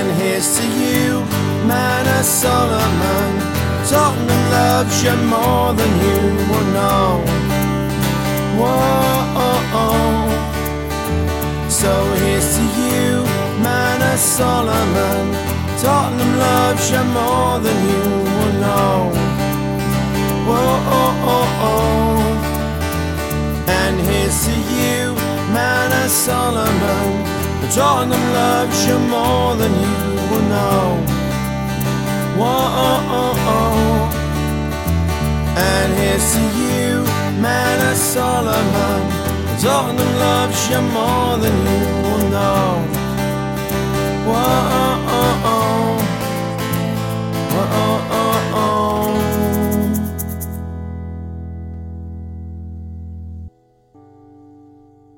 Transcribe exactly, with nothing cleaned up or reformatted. and here's to you, Manor Solomon. Tottenham loves you more than you will know. Whoa-oh-oh. So here's to you, Manor Solomon. Tottenham loves you more than you will know. Whoa-oh-oh-oh. And here's to you, Manor Solomon. Tottenham loves you more than you will know. Whoa-oh-oh-oh. And here's to you, Manor Solomon. Tottenham loves you more than you will know. Whoa-oh-oh-oh.